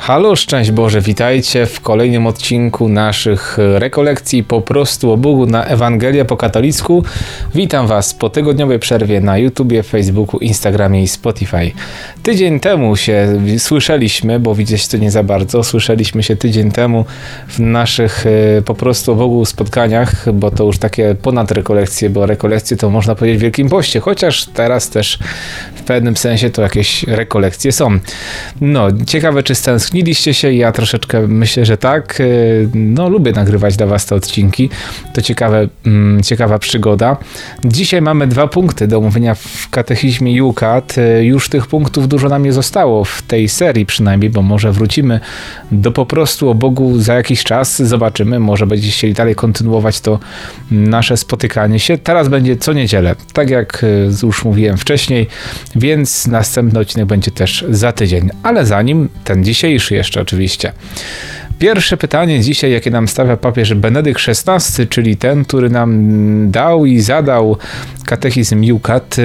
Halo, szczęść Boże, witajcie w kolejnym odcinku naszych rekolekcji Po prostu o Bogu na Ewangelię po katolicku. Witam Was po tygodniowej przerwie na YouTubie, Facebooku, Instagramie i Spotify. Tydzień temu się słyszeliśmy, bo widzieć to nie za bardzo, słyszeliśmy się tydzień temu w naszych Po prostu o Bogu spotkaniach, bo to już takie ponad rekolekcje, bo rekolekcje to można powiedzieć w Wielkim Poście, chociaż teraz też w pewnym sensie to jakieś rekolekcje są. No, ciekawe czy stęskniliście się, ja troszeczkę myślę, że tak. No, lubię nagrywać dla Was te odcinki. To ciekawa przygoda. Dzisiaj mamy 2 punkty do omówienia w katechizmie Youcat. Już tych punktów dużo nam nie zostało w tej serii przynajmniej, bo może wrócimy do Po prostu o Bogu za jakiś czas. Zobaczymy, może będziecie chcieli dalej kontynuować to nasze spotykanie się. Teraz będzie co niedzielę, tak jak już mówiłem wcześniej, więc następny odcinek będzie też za tydzień. Ale zanim ten dzisiejszy jeszcze oczywiście. Pierwsze pytanie dzisiaj, jakie nam stawia papież Benedykt XVI, czyli ten, który nam dał i zadał katechizm Youcat,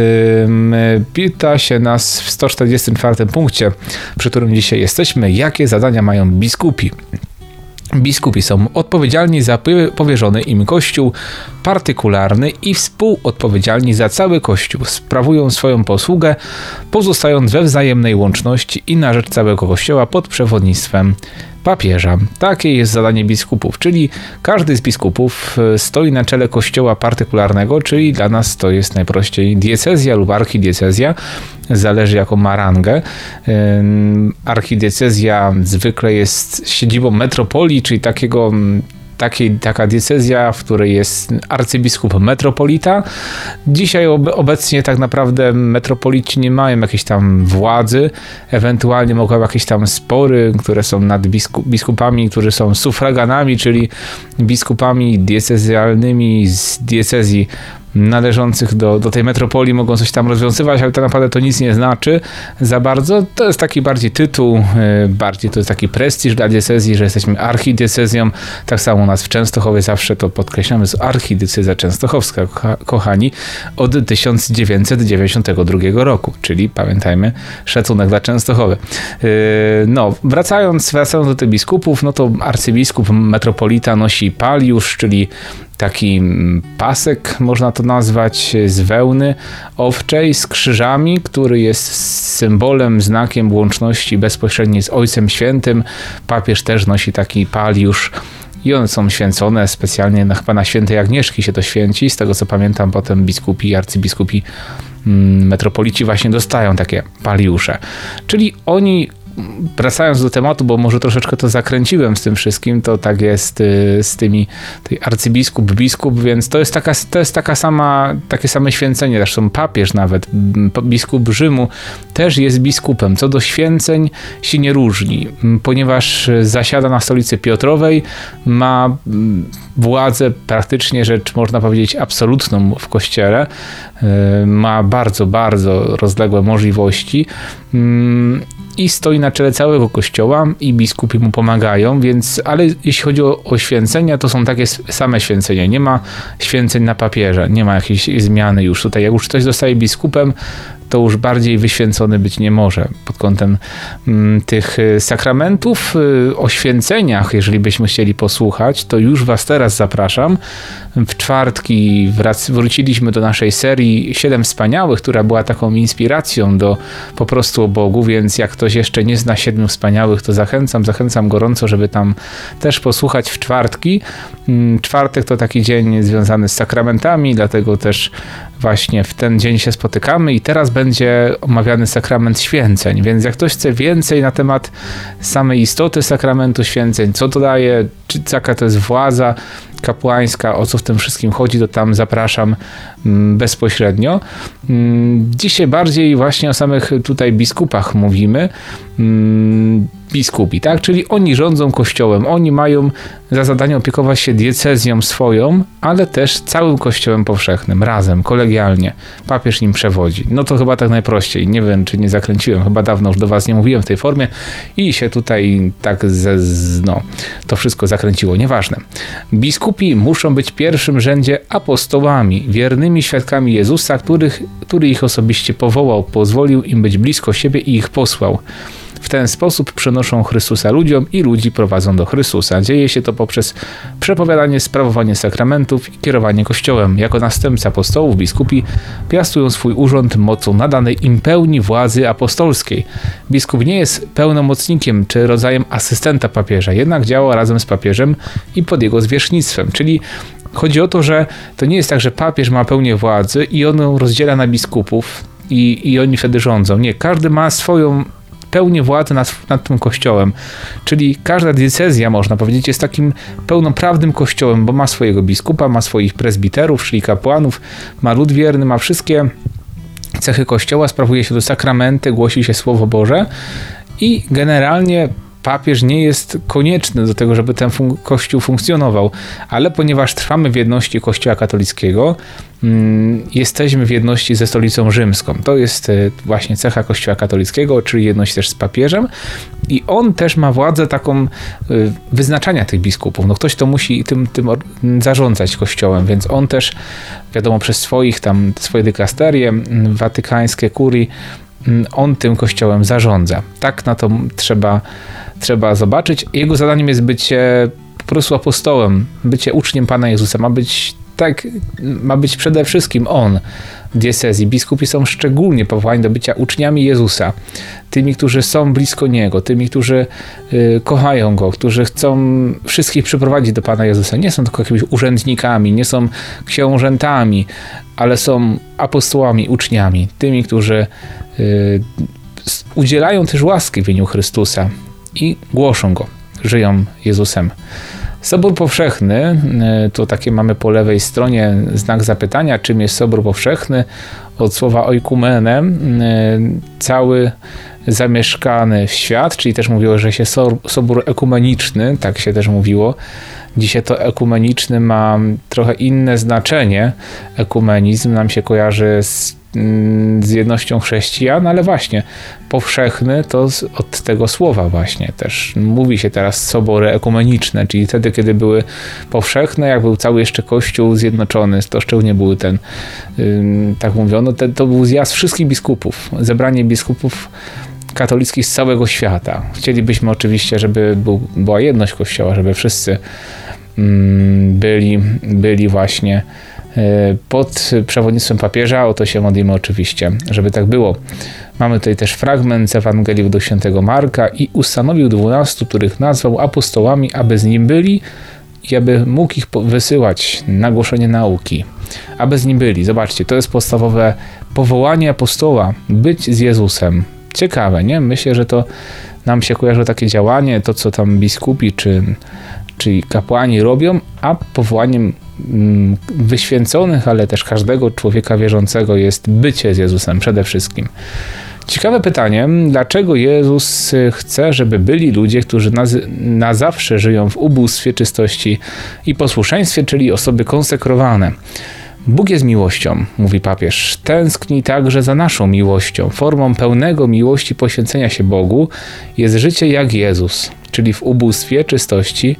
pyta się nas w 144 punkcie, przy którym dzisiaj jesteśmy, jakie zadania mają biskupi. Biskupi są odpowiedzialni za powierzony im Kościół partykularny i współodpowiedzialni za cały Kościół. Sprawują swoją posługę, pozostając we wzajemnej łączności i na rzecz całego Kościoła pod przewodnictwem papieża. Takie jest zadanie biskupów, czyli każdy z biskupów stoi na czele kościoła partykularnego, czyli dla nas to jest najprościej diecezja lub archidiecezja, zależy jaką ma rangę. Archidiecezja zwykle jest siedzibą metropolii, czyli taka diecezja, w której jest arcybiskup metropolita. Dzisiaj obecnie tak naprawdę metropolici nie mają jakiejś tam władzy, ewentualnie mogą jakieś tam spory, które są nad biskupami, którzy są sufraganami, czyli biskupami diecezjalnymi z diecezji należących do tej metropolii, mogą coś tam rozwiązywać, ale tak naprawdę to nic nie znaczy za bardzo. To jest taki bardziej tytuł, bardziej to jest taki prestiż dla diecezji, że jesteśmy archidiecezją. Tak samo u nas w Częstochowie zawsze to podkreślamy, z archidiecezja częstochowska, kochani, od 1992 roku, czyli pamiętajmy, szacunek dla Częstochowy. No, wracając do tych biskupów, no to arcybiskup metropolita nosi paliusz, czyli taki pasek, można to nazwać, z wełny owczej z krzyżami, który jest symbolem, znakiem łączności bezpośredniej z Ojcem Świętym. Papież też nosi taki paliusz i one są święcone specjalnie, chyba na świętej Agnieszki się to święci. Z tego co pamiętam, potem biskupi, arcybiskupi, metropolici właśnie dostają takie paliusze. Czyli oni, wracając do tematu, bo może troszeczkę to zakręciłem z tym wszystkim, to tak jest z tymi arcybiskup, biskup, więc to jest takie same święcenie. Zresztą papież nawet, biskup Rzymu też jest biskupem. Co do święceń się nie różni, ponieważ zasiada na stolicy Piotrowej, ma władzę praktycznie, rzecz można powiedzieć absolutną w Kościele, ma bardzo, bardzo rozległe możliwości i stoi na czele całego kościoła i biskupi mu pomagają, więc, ale jeśli chodzi o święcenia, to są takie same święcenia, nie ma święceń na papieża, nie ma jakiejś zmiany już tutaj, jak już ktoś zostaje biskupem, to już bardziej wyświęcony być nie może pod kątem tych sakramentów. O święceniach, jeżeli byśmy chcieli posłuchać, to już Was teraz zapraszam. W czwartki wróciliśmy do naszej serii 7 wspaniałych, która była taką inspiracją do Po prostu o Bogu, więc jak ktoś jeszcze nie zna 7 wspaniałych, to zachęcam gorąco, żeby tam też posłuchać w czwartki. Czwartek to taki dzień związany z sakramentami, dlatego też właśnie w ten dzień się spotykamy i teraz będzie omawiany sakrament święceń, więc jak ktoś chce więcej na temat samej istoty sakramentu święceń, co to daje, czy jaka to jest władza kapłańska, o co w tym wszystkim chodzi, to tam zapraszam bezpośrednio. Dzisiaj bardziej właśnie o samych tutaj biskupach mówimy. Biskupi, tak? Czyli oni rządzą kościołem, oni mają za zadanie opiekować się diecezją swoją, ale też całym kościołem powszechnym, razem, kolegialnie. Papież nim przewodzi. No to chyba tak najprościej. Nie wiem, czy nie zakręciłem, chyba dawno już do Was nie mówiłem w tej formie i się tutaj tak to wszystko zakręciło, nieważne. Biskupi muszą być w pierwszym rzędzie apostołami, wiernymi świadkami Jezusa, który ich osobiście powołał, pozwolił im być blisko siebie i ich posłał. W ten sposób przenoszą Chrystusa ludziom i ludzi prowadzą do Chrystusa. Dzieje się to poprzez przepowiadanie, sprawowanie sakramentów i kierowanie Kościołem. Jako następcy apostołów biskupi piastują swój urząd mocą nadanej im pełni władzy apostolskiej. Biskup nie jest pełnomocnikiem czy rodzajem asystenta papieża, jednak działa razem z papieżem i pod jego zwierzchnictwem, czyli chodzi o to, że to nie jest tak, że papież ma pełnię władzy i on ją rozdziela na biskupów i oni wtedy rządzą. Nie, każdy ma swoją pełnię władzy nad tym kościołem. Czyli każda diecezja, można powiedzieć, jest takim pełnoprawnym kościołem, bo ma swojego biskupa, ma swoich prezbiterów, czyli kapłanów, ma lud wierny, ma wszystkie cechy kościoła, sprawuje się do sakramenty, głosi się Słowo Boże i generalnie papież nie jest konieczny do tego, żeby ten Kościół funkcjonował, ale ponieważ trwamy w jedności Kościoła katolickiego, jesteśmy w jedności ze Stolicą Rzymską. To jest właśnie cecha Kościoła katolickiego, czyli jedność też z papieżem i on też ma władzę taką wyznaczania tych biskupów. No ktoś to musi tym zarządzać Kościołem, więc on też, wiadomo, przez swoje dykasterie watykańskie, kurii, on tym kościołem zarządza. Tak na to trzeba zobaczyć. Jego zadaniem jest bycie po prostu apostołem, bycie uczniem Pana Jezusa. Ma być przede wszystkim on w diecezji. Biskupi są szczególnie powołani do bycia uczniami Jezusa. Tymi, którzy są blisko Niego, tymi, którzy kochają Go, którzy chcą wszystkich przyprowadzić do Pana Jezusa. Nie są tylko jakimiś urzędnikami, nie są książętami, ale są apostołami, uczniami. Tymi, którzy udzielają też łaski w imieniu Chrystusa i głoszą Go, żyją Jezusem. Sobór powszechny, to takie mamy po lewej stronie znak zapytania, czym jest sobór powszechny, od słowa oikumenem, cały zamieszkany świat, czyli też mówiło, że się sobór ekumeniczny, tak się też mówiło. Dzisiaj to ekumeniczny ma trochę inne znaczenie. Ekumenizm nam się kojarzy z jednością chrześcijan, ale właśnie powszechny to od tego słowa właśnie też mówi się teraz sobory ekumeniczne, czyli wtedy, kiedy były powszechne, jak był cały jeszcze Kościół zjednoczony, to szczególnie był ten, tak mówiono, to był zjazd wszystkich biskupów, zebranie biskupów katolickich z całego świata. Chcielibyśmy oczywiście, żeby była jedność Kościoła, żeby wszyscy byli właśnie pod przewodnictwem papieża, o to się modlimy oczywiście, żeby tak było. Mamy tutaj też fragment z Ewangelii według świętego Marka i ustanowił 12, których nazwał apostołami, aby z nim byli i aby mógł ich wysyłać na głoszenie nauki. Aby z nim byli. Zobaczcie, to jest podstawowe powołanie apostoła, być z Jezusem. Ciekawe, nie? Myślę, że to nam się kojarzy takie działanie, to co tam biskupi czy kapłani robią, a powołaniem wyświęconych, ale też każdego człowieka wierzącego jest bycie z Jezusem przede wszystkim. Ciekawe pytanie, dlaczego Jezus chce, żeby byli ludzie, którzy na zawsze żyją w ubóstwie, czystości i posłuszeństwie, czyli osoby konsekrowane. Bóg jest miłością, mówi papież, tęskni także za naszą miłością. Formą pełnego miłości poświęcenia się Bogu jest życie jak Jezus, czyli w ubóstwie, czystości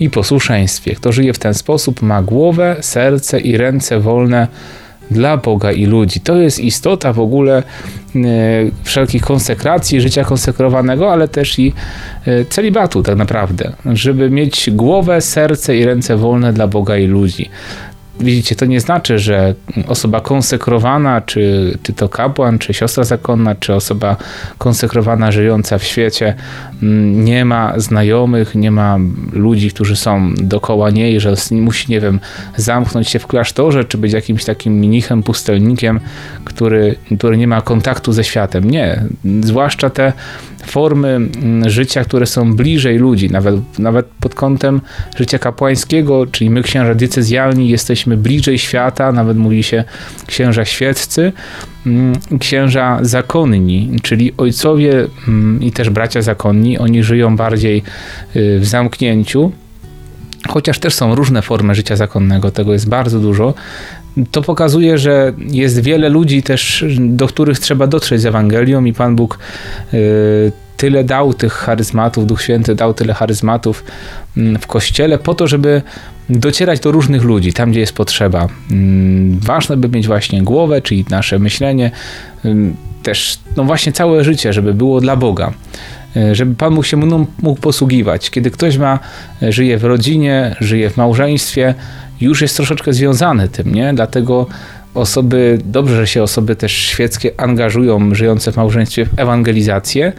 i posłuszeństwie. Kto żyje w ten sposób, ma głowę, serce i ręce wolne dla Boga i ludzi. To jest istota w ogóle wszelkich konsekracji, życia konsekrowanego, ale też i celibatu tak naprawdę, żeby mieć głowę, serce i ręce wolne dla Boga i ludzi. Widzicie, to nie znaczy, że osoba konsekrowana, czy to kapłan, czy siostra zakonna, czy osoba konsekrowana żyjąca w świecie nie ma znajomych, nie ma ludzi, którzy są dookoła niej, że musi, nie wiem, zamknąć się w klasztorze, czy być jakimś takim mnichem, pustelnikiem, który nie ma kontaktu ze światem. Nie, zwłaszcza te formy życia, które są bliżej ludzi, nawet pod kątem życia kapłańskiego, czyli my księża diecezjalni jesteśmy bliżej świata, nawet mówi się księża świeccy, księża zakonni, czyli ojcowie i też bracia zakonni, oni żyją bardziej w zamknięciu, chociaż też są różne formy życia zakonnego, tego jest bardzo dużo. To pokazuje, że jest wiele ludzi też, do których trzeba dotrzeć z Ewangelią i Pan Bóg tyle dał tych charyzmatów, Duch Święty dał tyle charyzmatów w Kościele po to, żeby docierać do różnych ludzi, tam gdzie jest potrzeba. Ważne, by mieć właśnie głowę, czyli nasze myślenie, też no właśnie całe życie, żeby było dla Boga. żeby Pan Bóg się mną mógł posługiwać. Kiedy ktoś żyje w rodzinie, żyje w małżeństwie, już jest troszeczkę związany tym, nie? Dlatego dobrze, że się osoby też świeckie angażują, żyjące w małżeństwie, w ewangelizację,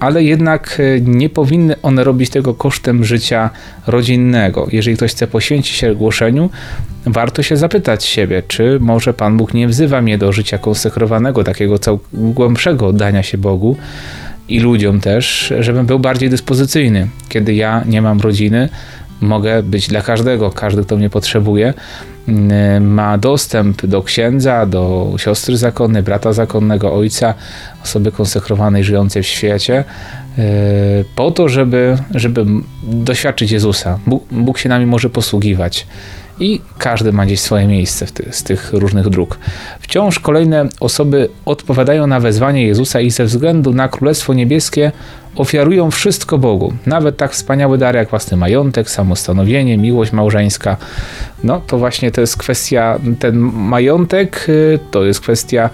ale jednak nie powinny one robić tego kosztem życia rodzinnego. Jeżeli ktoś chce poświęcić się głoszeniu, warto się zapytać siebie, czy może Pan Bóg nie wzywa mnie do życia konsekrowanego, takiego głębszego oddania się Bogu i ludziom też, żebym był bardziej dyspozycyjny. Kiedy ja nie mam rodziny, mogę być dla każdego. Każdy, kto mnie potrzebuje, ma dostęp do księdza, do siostry zakonnej, brata zakonnego, ojca, osoby konsekrowanej, żyjącej w świecie, po to, żeby doświadczyć Jezusa. Bóg się nami może posługiwać. I każdy ma gdzieś swoje miejsce z tych różnych dróg. Wciąż kolejne osoby odpowiadają na wezwanie Jezusa i ze względu na Królestwo Niebieskie ofiarują wszystko Bogu. Nawet tak wspaniałe dary jak własny majątek, samostanowienie, miłość małżeńska. No to właśnie to jest kwestia, ten majątek to jest kwestia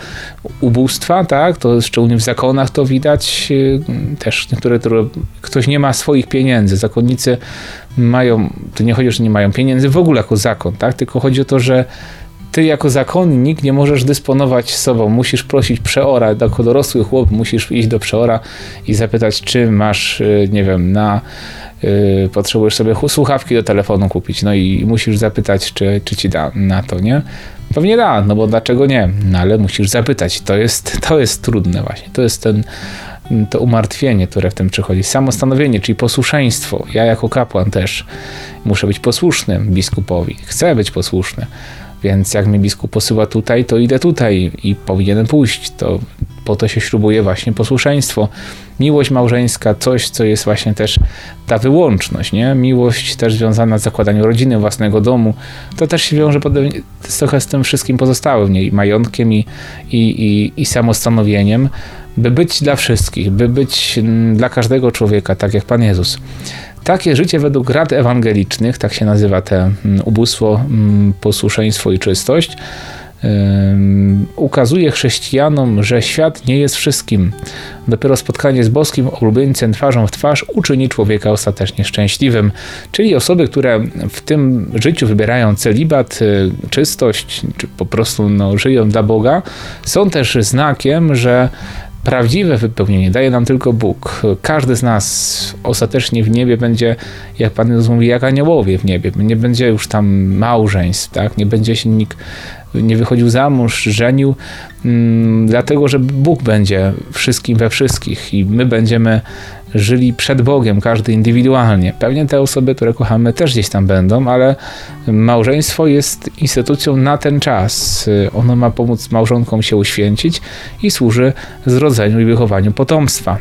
ubóstwa, tak? To szczególnie w zakonach to widać. Też niektóre, ktoś nie ma swoich pieniędzy. Zakonnicy mają, to nie chodzi o to, że nie mają pieniędzy w ogóle jako zakon, tak? Tylko chodzi o to, że ty jako zakonnik nie możesz dysponować sobą, musisz prosić przeora, jako dorosły chłop musisz iść do przeora i zapytać, czy masz, nie wiem, potrzebujesz sobie słuchawki do telefonu kupić, no i musisz zapytać, czy ci da na to, nie? Pewnie da, no bo dlaczego nie? No ale musisz zapytać, to jest trudne właśnie, to jest to umartwienie, które w tym przychodzi. Samostanowienie, czyli posłuszeństwo. Ja jako kapłan też muszę być posłuszny biskupowi, chcę być posłuszny. Więc jak mnie biskup posyła tutaj, to idę tutaj i powinienem pójść. To po to się śrubuje właśnie posłuszeństwo. Miłość małżeńska, coś, co jest właśnie też ta wyłączność, nie? Miłość też związana z zakładaniem rodziny, własnego domu. To też się wiąże trochę z tym wszystkim pozostałym, nie? I majątkiem, i samostanowieniem. By być dla wszystkich, by być dla każdego człowieka, tak jak Pan Jezus. Takie życie według rad ewangelicznych, tak się nazywa te ubóstwo, posłuszeństwo i czystość, ukazuje chrześcijanom, że świat nie jest wszystkim. Dopiero spotkanie z boskim oblubieńcem twarzą w twarz uczyni człowieka ostatecznie szczęśliwym. Czyli osoby, które w tym życiu wybierają celibat, czystość, czy po prostu żyją dla Boga, są też znakiem, że prawdziwe wypełnienie daje nam tylko Bóg. Każdy z nas ostatecznie w niebie będzie, jak Pan Jezus mówi, jak aniołowie w niebie. Nie będzie już tam małżeństw, tak? Nie będzie się nikt nie wychodził za mąż, żenił, dlatego, że Bóg będzie wszystkim we wszystkich i my będziemy żyli przed Bogiem, każdy indywidualnie. Pewnie te osoby, które kochamy, też gdzieś tam będą, ale małżeństwo jest instytucją na ten czas. Ono ma pomóc małżonkom się uświęcić i służy zrodzeniu i wychowaniu potomstwa.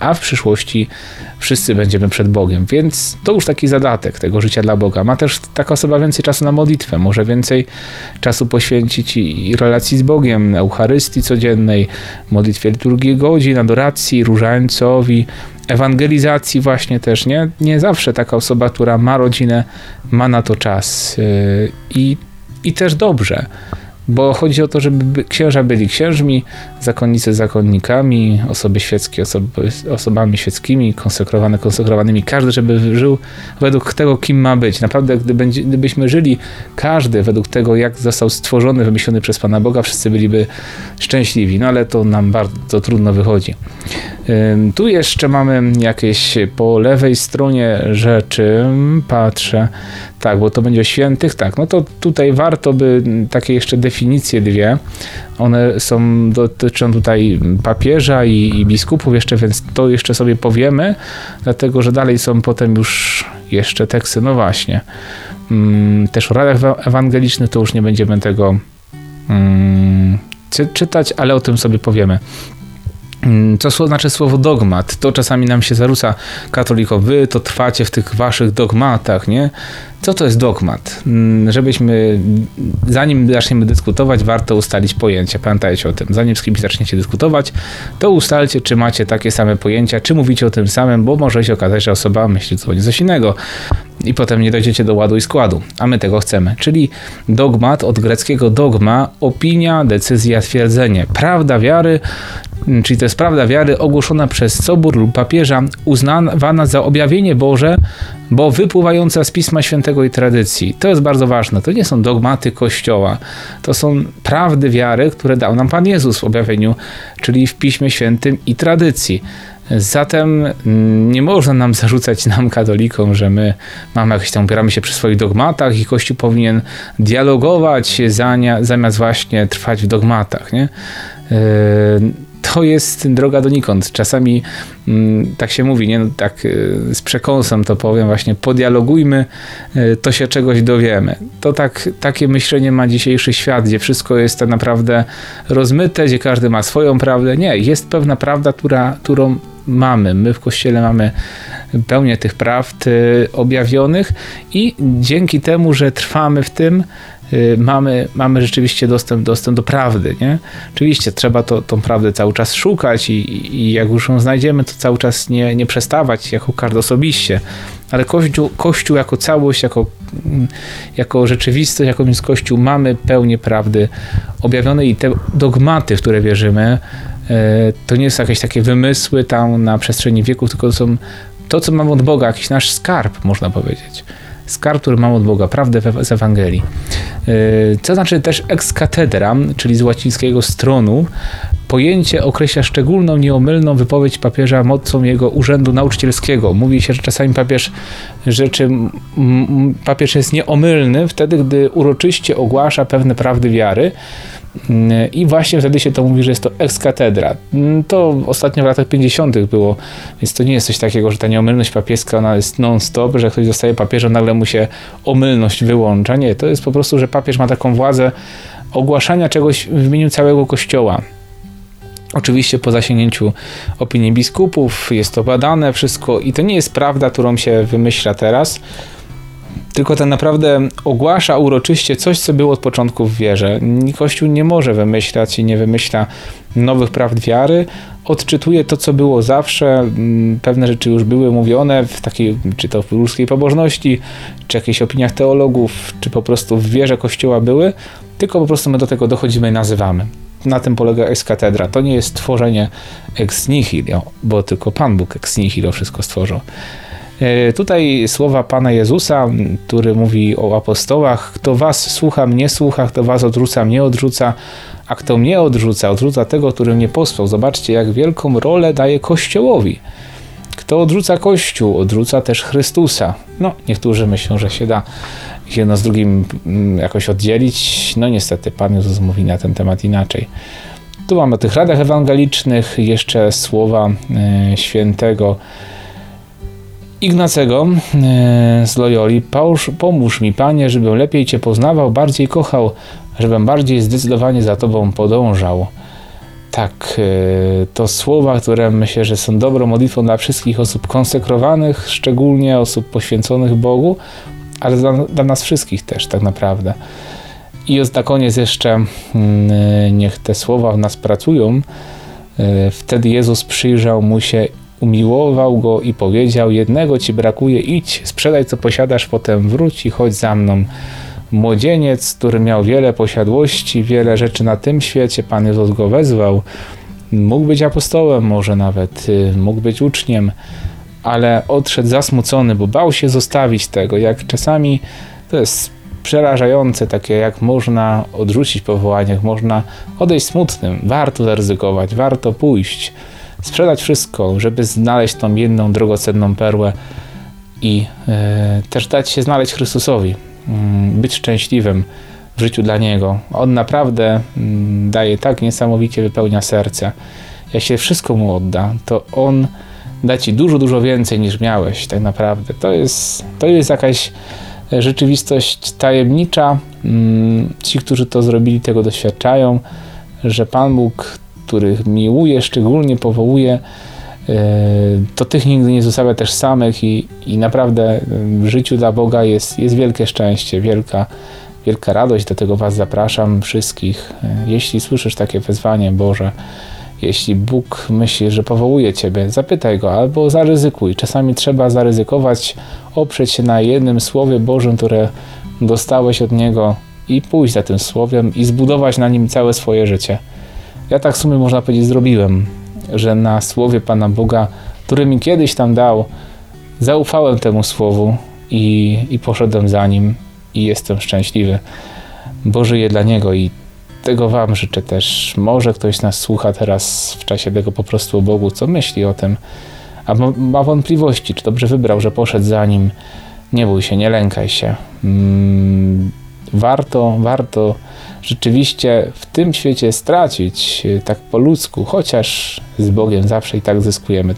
A w przyszłości wszyscy będziemy przed Bogiem, więc to już taki zadatek tego życia dla Boga. Ma też taka osoba więcej czasu na modlitwę, może więcej czasu poświęcić i relacji z Bogiem, Eucharystii codziennej, modlitwie liturgii godzin, adoracji, różańcowi, ewangelizacji właśnie też, nie? Nie zawsze taka osoba, która ma rodzinę, ma na to czas i też dobrze, bo chodzi o to, żeby księża byli księżmi, zakonnicy zakonnikami, osoby świeckie osobami świeckimi, konsekrowane konsekrowanymi, każdy żeby żył według tego, kim ma być. Naprawdę, gdybyśmy żyli każdy według tego, jak został stworzony, wymyślony przez Pana Boga, wszyscy byliby szczęśliwi, no ale to nam bardzo trudno wychodzi. Tu jeszcze mamy jakieś po lewej stronie rzeczy, patrzę, tak, bo to będzie o świętych, tak, no to tutaj warto by takie jeszcze definicje dwie, one dotyczą tutaj papieża i biskupów jeszcze, więc to jeszcze sobie powiemy, dlatego, że dalej są potem już jeszcze teksty, no właśnie, też o radach ewangelicznych, to już nie będziemy tego czytać, ale o tym sobie powiemy. Co znaczy słowo dogmat? To czasami nam się zarzuca, katolikom, wy to trwacie w tych waszych dogmatach, nie? Co to jest dogmat? Zanim zaczniemy dyskutować, warto ustalić pojęcie. Pamiętajcie o tym. Zanim z kimś zaczniecie dyskutować, to ustalcie, czy macie takie same pojęcia, czy mówicie o tym samym, bo może się okazać, że osoba myśli zupełnie coś innego. I potem nie dojdziecie do ładu i składu. A my tego chcemy. Czyli dogmat, od greckiego dogma, opinia, decyzja, twierdzenie. Prawda wiary, czyli to jest prawda wiary ogłoszona przez Sobór lub papieża, uznawana za objawienie Boże, bo wypływająca z Pisma Świętego i tradycji. To jest bardzo ważne. To nie są dogmaty Kościoła. To są prawdy wiary, które dał nam Pan Jezus w objawieniu, czyli w Piśmie Świętym i tradycji. Zatem nie można nam zarzucać, nam katolikom, że my mamy jakieś tam, upieramy się przy swoich dogmatach i Kościół powinien dialogować zamiast właśnie trwać w dogmatach, nie? To jest droga donikąd. Czasami tak się mówi, nie? No, tak z przekąsem to powiem właśnie, podialogujmy, to się czegoś dowiemy. To takie myślenie ma dzisiejszy świat, gdzie wszystko jest tak naprawdę rozmyte, gdzie każdy ma swoją prawdę. Nie, jest pewna prawda, którą mamy. My w Kościele mamy pełnię tych prawd objawionych i dzięki temu, że trwamy w tym, mamy rzeczywiście dostęp do prawdy, nie? Oczywiście trzeba tą prawdę cały czas szukać i jak już ją znajdziemy, to cały czas nie przestawać, jako każdy osobiście, ale Kościół jako całość, jako rzeczywistość, jaką jest Kościół, mamy pełnię prawdy objawionej i te dogmaty, w które wierzymy, to nie są jakieś takie wymysły tam na przestrzeni wieków, tylko są to, co mamy od Boga, jakiś nasz skarb, można powiedzieć. Skarb, który mamy od Boga, prawdę z Ewangelii. Co znaczy też ex cathedra, czyli z łacińskiego stronu, pojęcie określa szczególną, nieomylną wypowiedź papieża mocą jego urzędu nauczycielskiego. Mówi się, że czasami papież jest nieomylny wtedy, gdy uroczyście ogłasza pewne prawdy wiary. I właśnie wtedy się to mówi, że jest to ex cathedra. To ostatnio w latach 50. było, więc to nie jest coś takiego, że ta nieomylność papieska ona jest non-stop, że jak ktoś zostaje papieżem, nagle mu się omylność wyłącza. Nie, to jest po prostu, że papież ma taką władzę ogłaszania czegoś w imieniu całego Kościoła. Oczywiście po zasięgnięciu opinii biskupów jest to badane wszystko i to nie jest prawda, którą się wymyśla teraz, tylko tak naprawdę ogłasza uroczyście coś, co było od początku w wierze. Kościół nie może wymyślać i nie wymyśla nowych prawd wiary. Odczytuje to, co było zawsze. Pewne rzeczy już były mówione w takiej, czy to w ludzkiej pobożności, czy jakichś opiniach teologów, czy po prostu w wierze Kościoła były, tylko po prostu my do tego dochodzimy i nazywamy. Na tym polega ex cathedra. To nie jest tworzenie ex nihilo, bo tylko Pan Bóg ex nihilo wszystko stworzył. Tutaj słowa Pana Jezusa, który mówi o apostołach: kto was słucha, mnie słucha, kto was odrzuca, mnie odrzuca, a kto mnie odrzuca, odrzuca tego, który mnie posłał. Zobaczcie, jak wielką rolę daje Kościołowi. Kto odrzuca Kościół, odrzuca też Chrystusa. No, niektórzy myślą, że się da jedno z drugim jakoś oddzielić. No niestety, Pan Jezus mówi na ten temat inaczej. Tu mamy o tych radach ewangelicznych jeszcze słowa świętego Ignacego z Loyoli: pomóż mi, Panie, żebym lepiej Cię poznawał, bardziej kochał, żebym bardziej zdecydowanie za Tobą podążał. Tak, to słowa, które myślę, że są dobrą modlitwą dla wszystkich osób konsekrowanych, szczególnie osób poświęconych Bogu, ale dla nas wszystkich też tak naprawdę. I na koniec jeszcze niech te słowa w nas pracują. Wtedy Jezus przyjrzał mu się, umiłował go i powiedział: jednego ci brakuje, idź, sprzedaj co posiadasz, potem wróć i chodź za mną. Młodzieniec, który miał wiele posiadłości, wiele rzeczy na tym świecie, Pan Jezus go wezwał. Mógł być apostołem, może nawet mógł być uczniem, ale odszedł zasmucony, bo bał się zostawić tego. Jak czasami to jest przerażające, takie jak można odrzucić powołanie, jak można odejść smutnym. Warto zaryzykować, warto pójść, sprzedać wszystko, żeby znaleźć tą jedną drogocenną perłę i też dać się znaleźć Chrystusowi, być szczęśliwym w życiu dla Niego. On naprawdę daje tak niesamowicie, wypełnia serce. Jak się wszystko Mu odda, to On da Ci dużo, dużo więcej niż miałeś tak naprawdę. To jest jakaś rzeczywistość tajemnicza. Ci, którzy to zrobili, tego doświadczają, że Pan Bóg, których miłuje, szczególnie powołuje, to tych nigdy nie zostawia też samych i naprawdę w życiu dla Boga jest wielkie szczęście, wielka radość. Dlatego was zapraszam wszystkich. Jeśli słyszysz takie wezwanie Boże, jeśli Bóg myśli, że powołuje ciebie, zapytaj Go albo zaryzykuj. Czasami trzeba zaryzykować, oprzeć się na jednym Słowie Bożym, które dostałeś od Niego i pójść za tym Słowem i zbudować na nim całe swoje życie. ja tak w sumie, można powiedzieć, zrobiłem, że na słowie Pana Boga, który mi kiedyś tam dał, zaufałem temu słowu i poszedłem za nim i jestem szczęśliwy, bo żyję dla Niego i tego Wam życzę też. Może ktoś nas słucha teraz w czasie tego Po prostu o Bogu, co myśli o tym, a ma wątpliwości, czy dobrze wybrał, że poszedł za Nim. Nie bój się, nie lękaj się. Warto rzeczywiście w tym świecie stracić, tak po ludzku, chociaż z Bogiem zawsze i tak zyskujemy.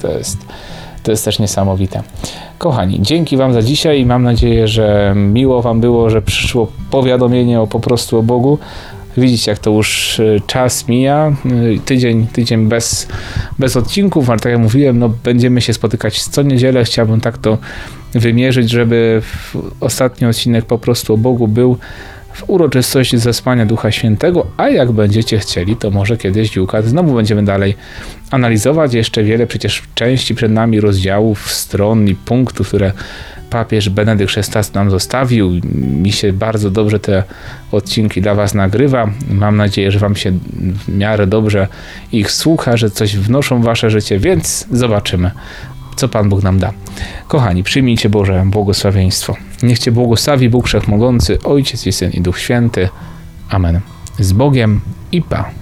To jest też niesamowite. Kochani, dzięki Wam za dzisiaj i mam nadzieję, że miło Wam było, że przyszło powiadomienie o Po prostu o Bogu. Widzicie, jak to już czas mija, tydzień bez odcinków, ale tak jak mówiłem, no będziemy się spotykać co niedzielę. Chciałbym tak to wymierzyć, żeby ostatni odcinek Po prostu o Bogu był w uroczystości zesłania Ducha Świętego, a jak będziecie chcieli, to może kiedyś Youcat znowu będziemy dalej analizować. Jeszcze wiele przecież części przed nami, rozdziałów, stron i punktów, które papież Benedykt XVI nam zostawił. Mi się bardzo dobrze te odcinki dla Was nagrywa. Mam nadzieję, że Wam się w miarę dobrze ich słucha, że coś wnoszą w Wasze życie, więc zobaczymy, co Pan Bóg nam da. Kochani, przyjmijcie Boże błogosławieństwo. Niech Cię błogosławi Bóg Wszechmogący, Ojciec i Syn, i Duch Święty. Amen. Z Bogiem i pa.